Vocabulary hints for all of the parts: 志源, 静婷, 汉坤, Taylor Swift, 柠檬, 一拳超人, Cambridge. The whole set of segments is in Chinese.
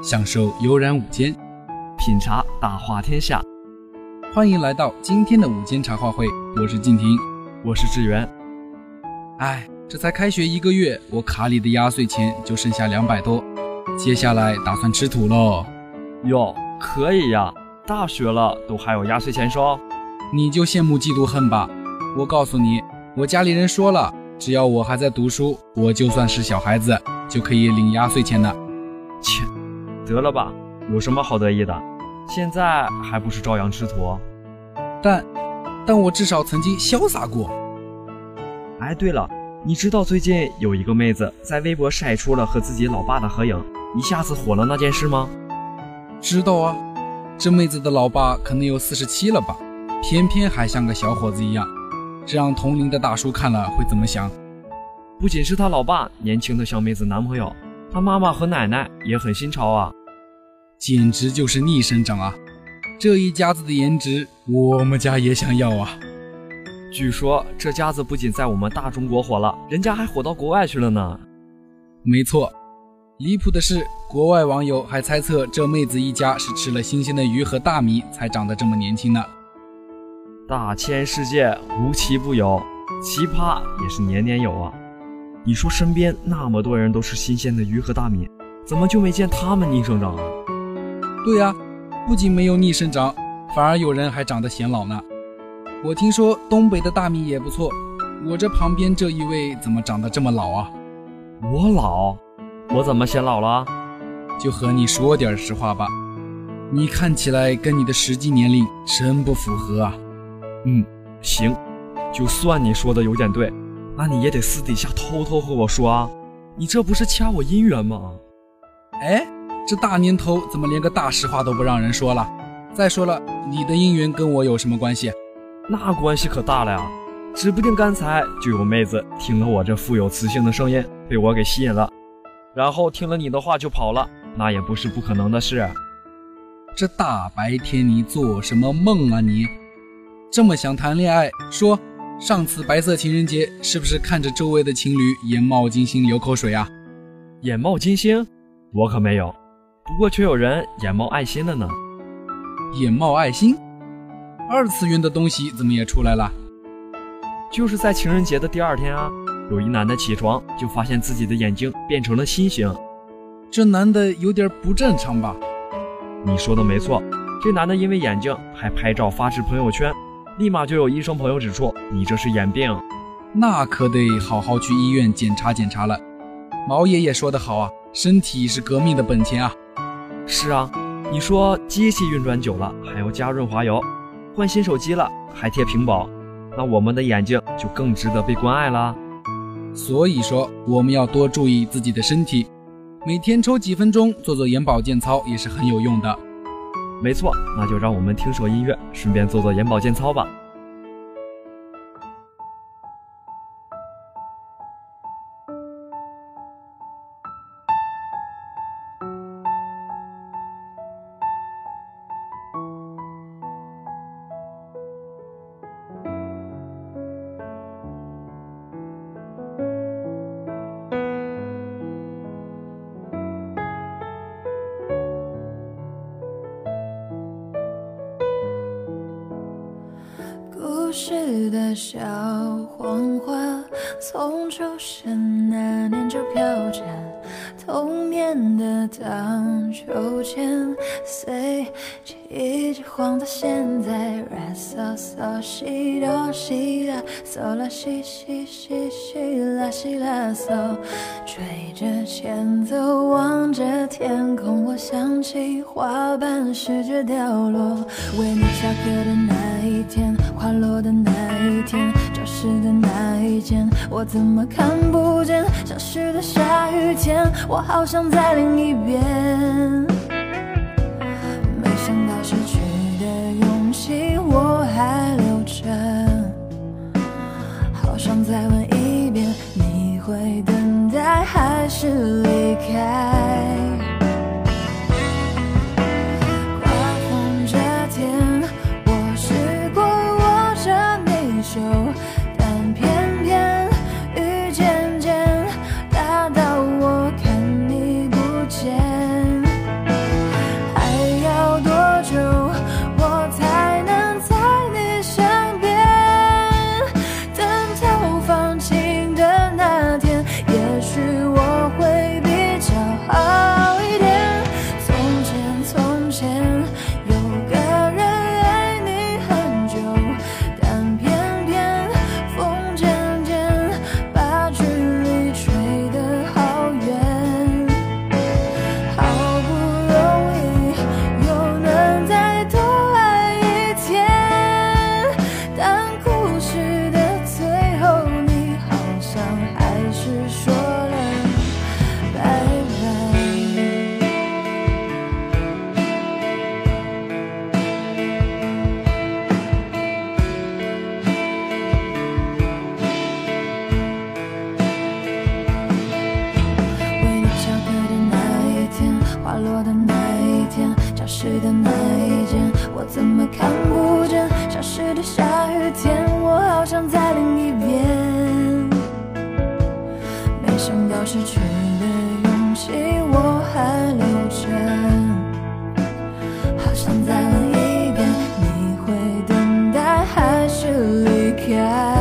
享受悠然午间，品茶大话天下。欢迎来到今天的午间茶话会，我是静婷，我是志源。这才开学1个月，我卡里的压岁钱就剩下200多，接下来打算吃土喽。哟，可以呀，大学了都还有压岁钱收？你就羡慕嫉妒恨吧。我告诉你，我家里人说了，只要我还在读书，我就算是小孩子就可以领压岁钱了。切，得了吧，有什么好得意的？现在还不是照样吃土？但我至少曾经潇洒过。对了，你知道最近有一个妹子在微博晒出了和自己老爸的合影，一下子火了那件事吗？知道啊，这妹子的老爸可能有47了吧，偏偏还像个小伙子一样，这让同龄的大叔看了会怎么想？不仅是他老爸年轻的小妹子男朋友，他妈妈和奶奶也很新潮啊，简直就是逆生长啊！这一家子的颜值，我们家也想要啊！据说这家子不仅在我们大中国火了，人家还火到国外去了呢。没错，离谱的是，国外网友还猜测这妹子一家是吃了新鲜的鱼和大米才长得这么年轻呢。大千世界无奇不有，奇葩也是年年有啊。你说身边那么多人都是新鲜的鱼和大米，怎么就没见他们逆生长啊？对啊，不仅没有逆生长，反而有人还长得显老呢。我听说东北的大米也不错，我这旁边这一位怎么长得这么老啊？我老？我怎么显老了？就和你说点实话吧，你看起来跟你的实际年龄真不符合啊。行，就算你说的有点对，那你也得私底下偷偷和我说啊，你这不是掐我姻缘吗？这大年头怎么连个大实话都不让人说了？再说了，你的姻缘跟我有什么关系？那关系可大了呀，指不定刚才就有妹子听了我这富有磁性的声音被我给吸引了，然后听了你的话就跑了，那也不是不可能的事。这大白天你做什么梦啊你？这么想谈恋爱，说上次白色情人节是不是看着周围的情侣眼冒金星流口水啊？眼冒金星？我可没有，不过却有人眼冒爱心了呢。眼冒爱心？二次元的东西怎么也出来了？就是在情人节的第2天啊，有一男的起床就发现自己的眼睛变成了心形。这男的有点不正常吧？你说的没错，这男的因为眼睛还拍照发至朋友圈，立马就有医生朋友指出，你这是眼病，那可得好好去医院检查检查了。毛爷爷说得好啊，身体是革命的本钱啊。是啊，你说机器运转久了还要加润滑油，换新手机了还贴屏保，那我们的眼睛就更值得被关爱了。所以说我们要多注意自己的身体，每天抽几分钟做做眼保健操也是很有用的。没错，那就让我们听首音乐，顺便做做眼保健操吧。故事的小黄花从出生那年就飘着，童年的荡秋千随季节晃到现在，嗦嗦西哆西啦，嗦啦西西西西啦西啦嗦，追着前奏望着天空，我想起花瓣试着掉落，为你下课的那一天，花落的那一天，教室的那一间，我怎么看不见？消失的下雨天，我好想再另一遍。没想到失去的勇气我还留着，好想再问一遍，你会等待还是离开？但偏偏雨渐渐大到我看你不见。时的那一天，我怎么看不见？消失的下雨天，我好像在另一边。没想到失去的勇气我还留着，好想再问一遍，你会等待还是离开？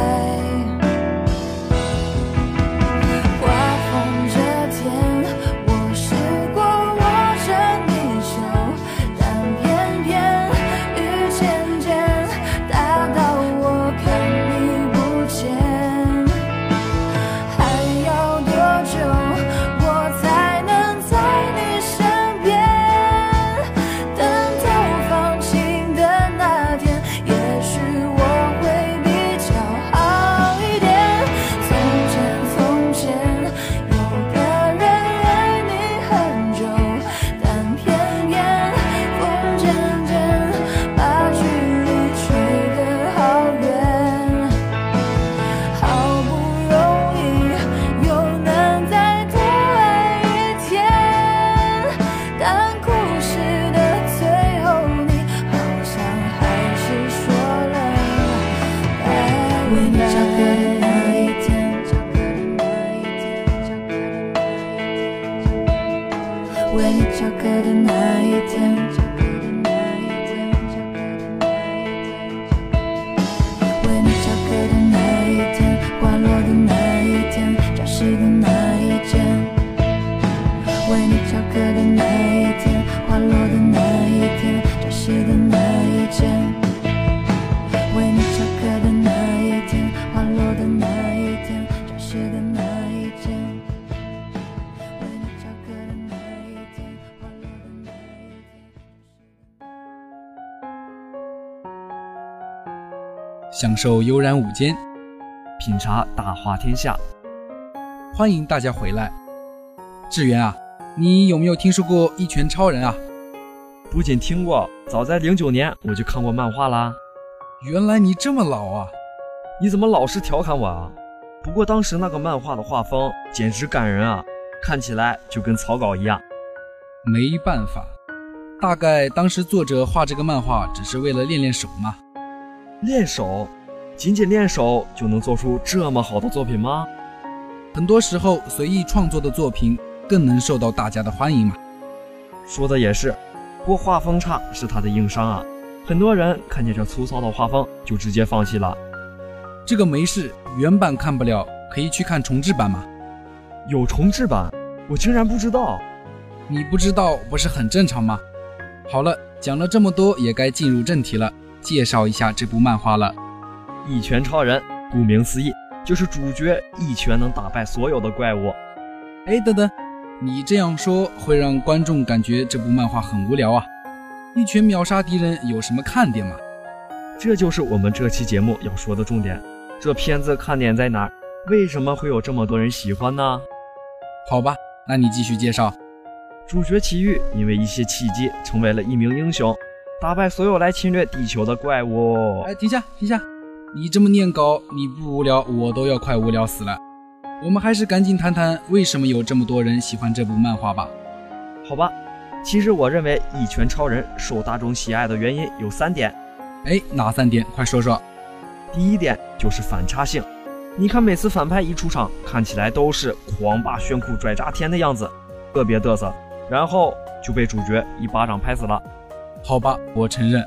享受悠然午间，品茶大话天下，欢迎大家回来。志源啊，你有没有听说过一拳超人啊？不仅听过，早在09年我就看过漫画啦。原来你这么老啊！你怎么老是调侃我啊？不过当时那个漫画的画风简直感人啊，看起来就跟草稿一样。没办法，大概当时作者画这个漫画只是为了练练手嘛。练手，仅仅练手就能做出这么好的作品吗？很多时候随意创作的作品更能受到大家的欢迎嘛。说的也是，不过画风差是他的硬伤啊，很多人看见这粗糙的画风就直接放弃了。这个没事，原版看不了可以去看重制版嘛。有重制版？我竟然不知道。你不知道不是很正常吗？好了，讲了这么多也该进入正题了，介绍一下这部漫画了。一拳超人顾名思义就是主角一拳能打败所有的怪物。哎，等等，你这样说会让观众感觉这部漫画很无聊啊。一拳秒杀敌人有什么看点吗？这就是我们这期节目要说的重点。这片子看点在哪儿？为什么会有这么多人喜欢呢？好吧，那你继续介绍。主角奇遇因为一些契机成为了一名英雄，打败所有来侵略地球的怪物。哎，停下！你这么念稿，你不无聊，我都要快无聊死了。我们还是赶紧谈谈为什么有这么多人喜欢这部漫画吧。好吧，其实我认为《一拳超人》受大众喜爱的原因有3点。哎，哪3点？快说说。第一点就是反差性。你看每次反派一出场，看起来都是狂霸炫酷拽炸天的样子，特别嘚瑟，然后就被主角一巴掌拍死了。好吧，我承认，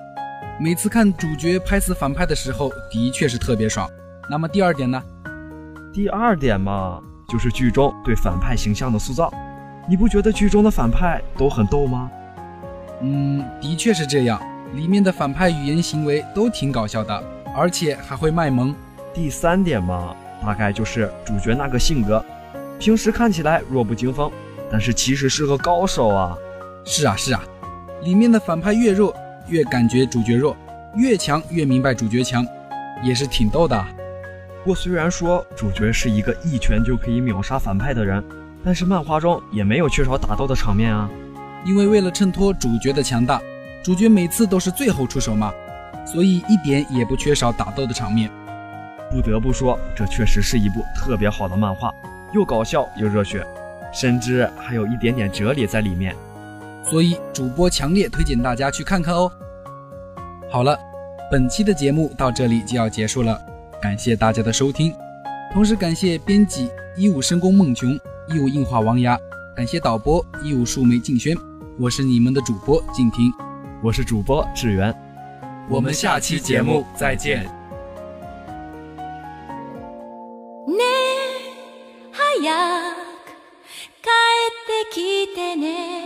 每次看主角拍死反派的时候，的确是特别爽。那么第二点呢？第二点嘛，就是剧中对反派形象的塑造。你不觉得剧中的反派都很逗吗？的确是这样，里面的反派语言行为都挺搞笑的，而且还会卖萌。第3点嘛，大概就是主角那个性格，平时看起来弱不禁风，但是其实是个高手啊。是啊。里面的反派越弱越感觉主角弱，越强越明白主角强，也是挺逗的啊。不过虽然说主角是一个一拳就可以秒杀反派的人，但是漫画中也没有缺少打斗的场面啊。因为为了衬托主角的强大，主角每次都是最后出手嘛，所以一点也不缺少打斗的场面。不得不说，这确实是一部特别好的漫画，又搞笑又热血，甚至还有一点点哲理在里面。所以主播强烈推荐大家去看看哦。好了，本期的节目到这里就要结束了，感谢大家的收听，同时感谢编辑15声工孟琼、15硬化王牙，感谢导播15树莓静轩，我是你们的主播静婷，我是主播志源，我们下期节目再见。ねえ早く帰ってきてね。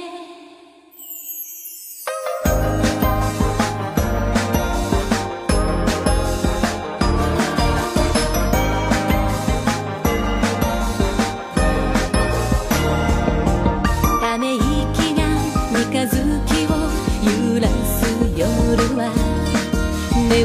目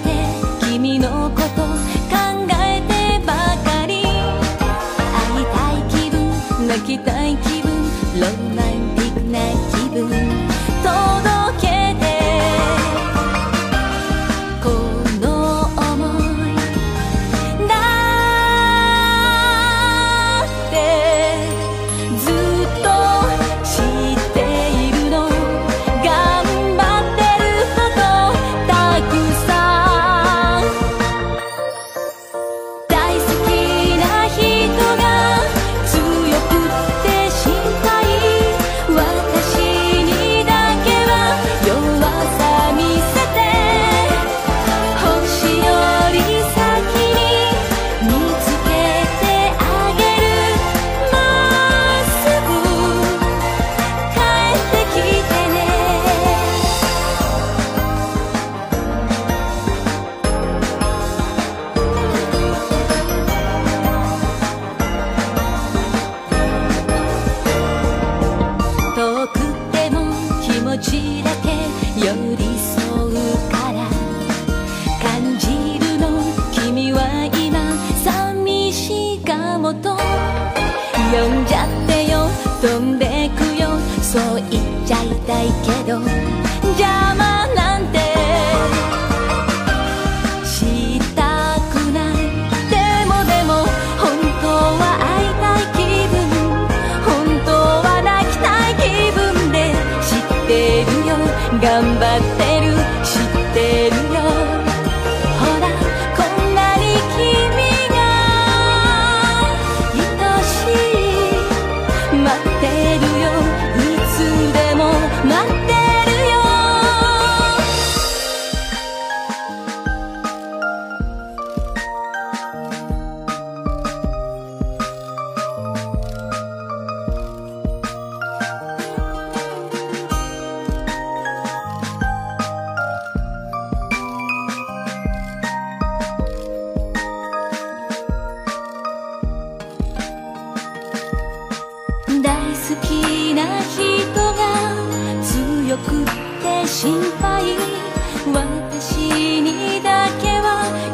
て君のこと考えてばかり、会いたい気分、泣きたい気分、ロマンティックな気分届けて、この想いだってずっと知っているの、頑張って頑張ってる、知ってるよ、ほらこんなに君が愛しい、待ってるよ、いつでも待ってるよ。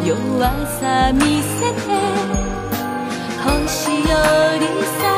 弱さ見せて、星より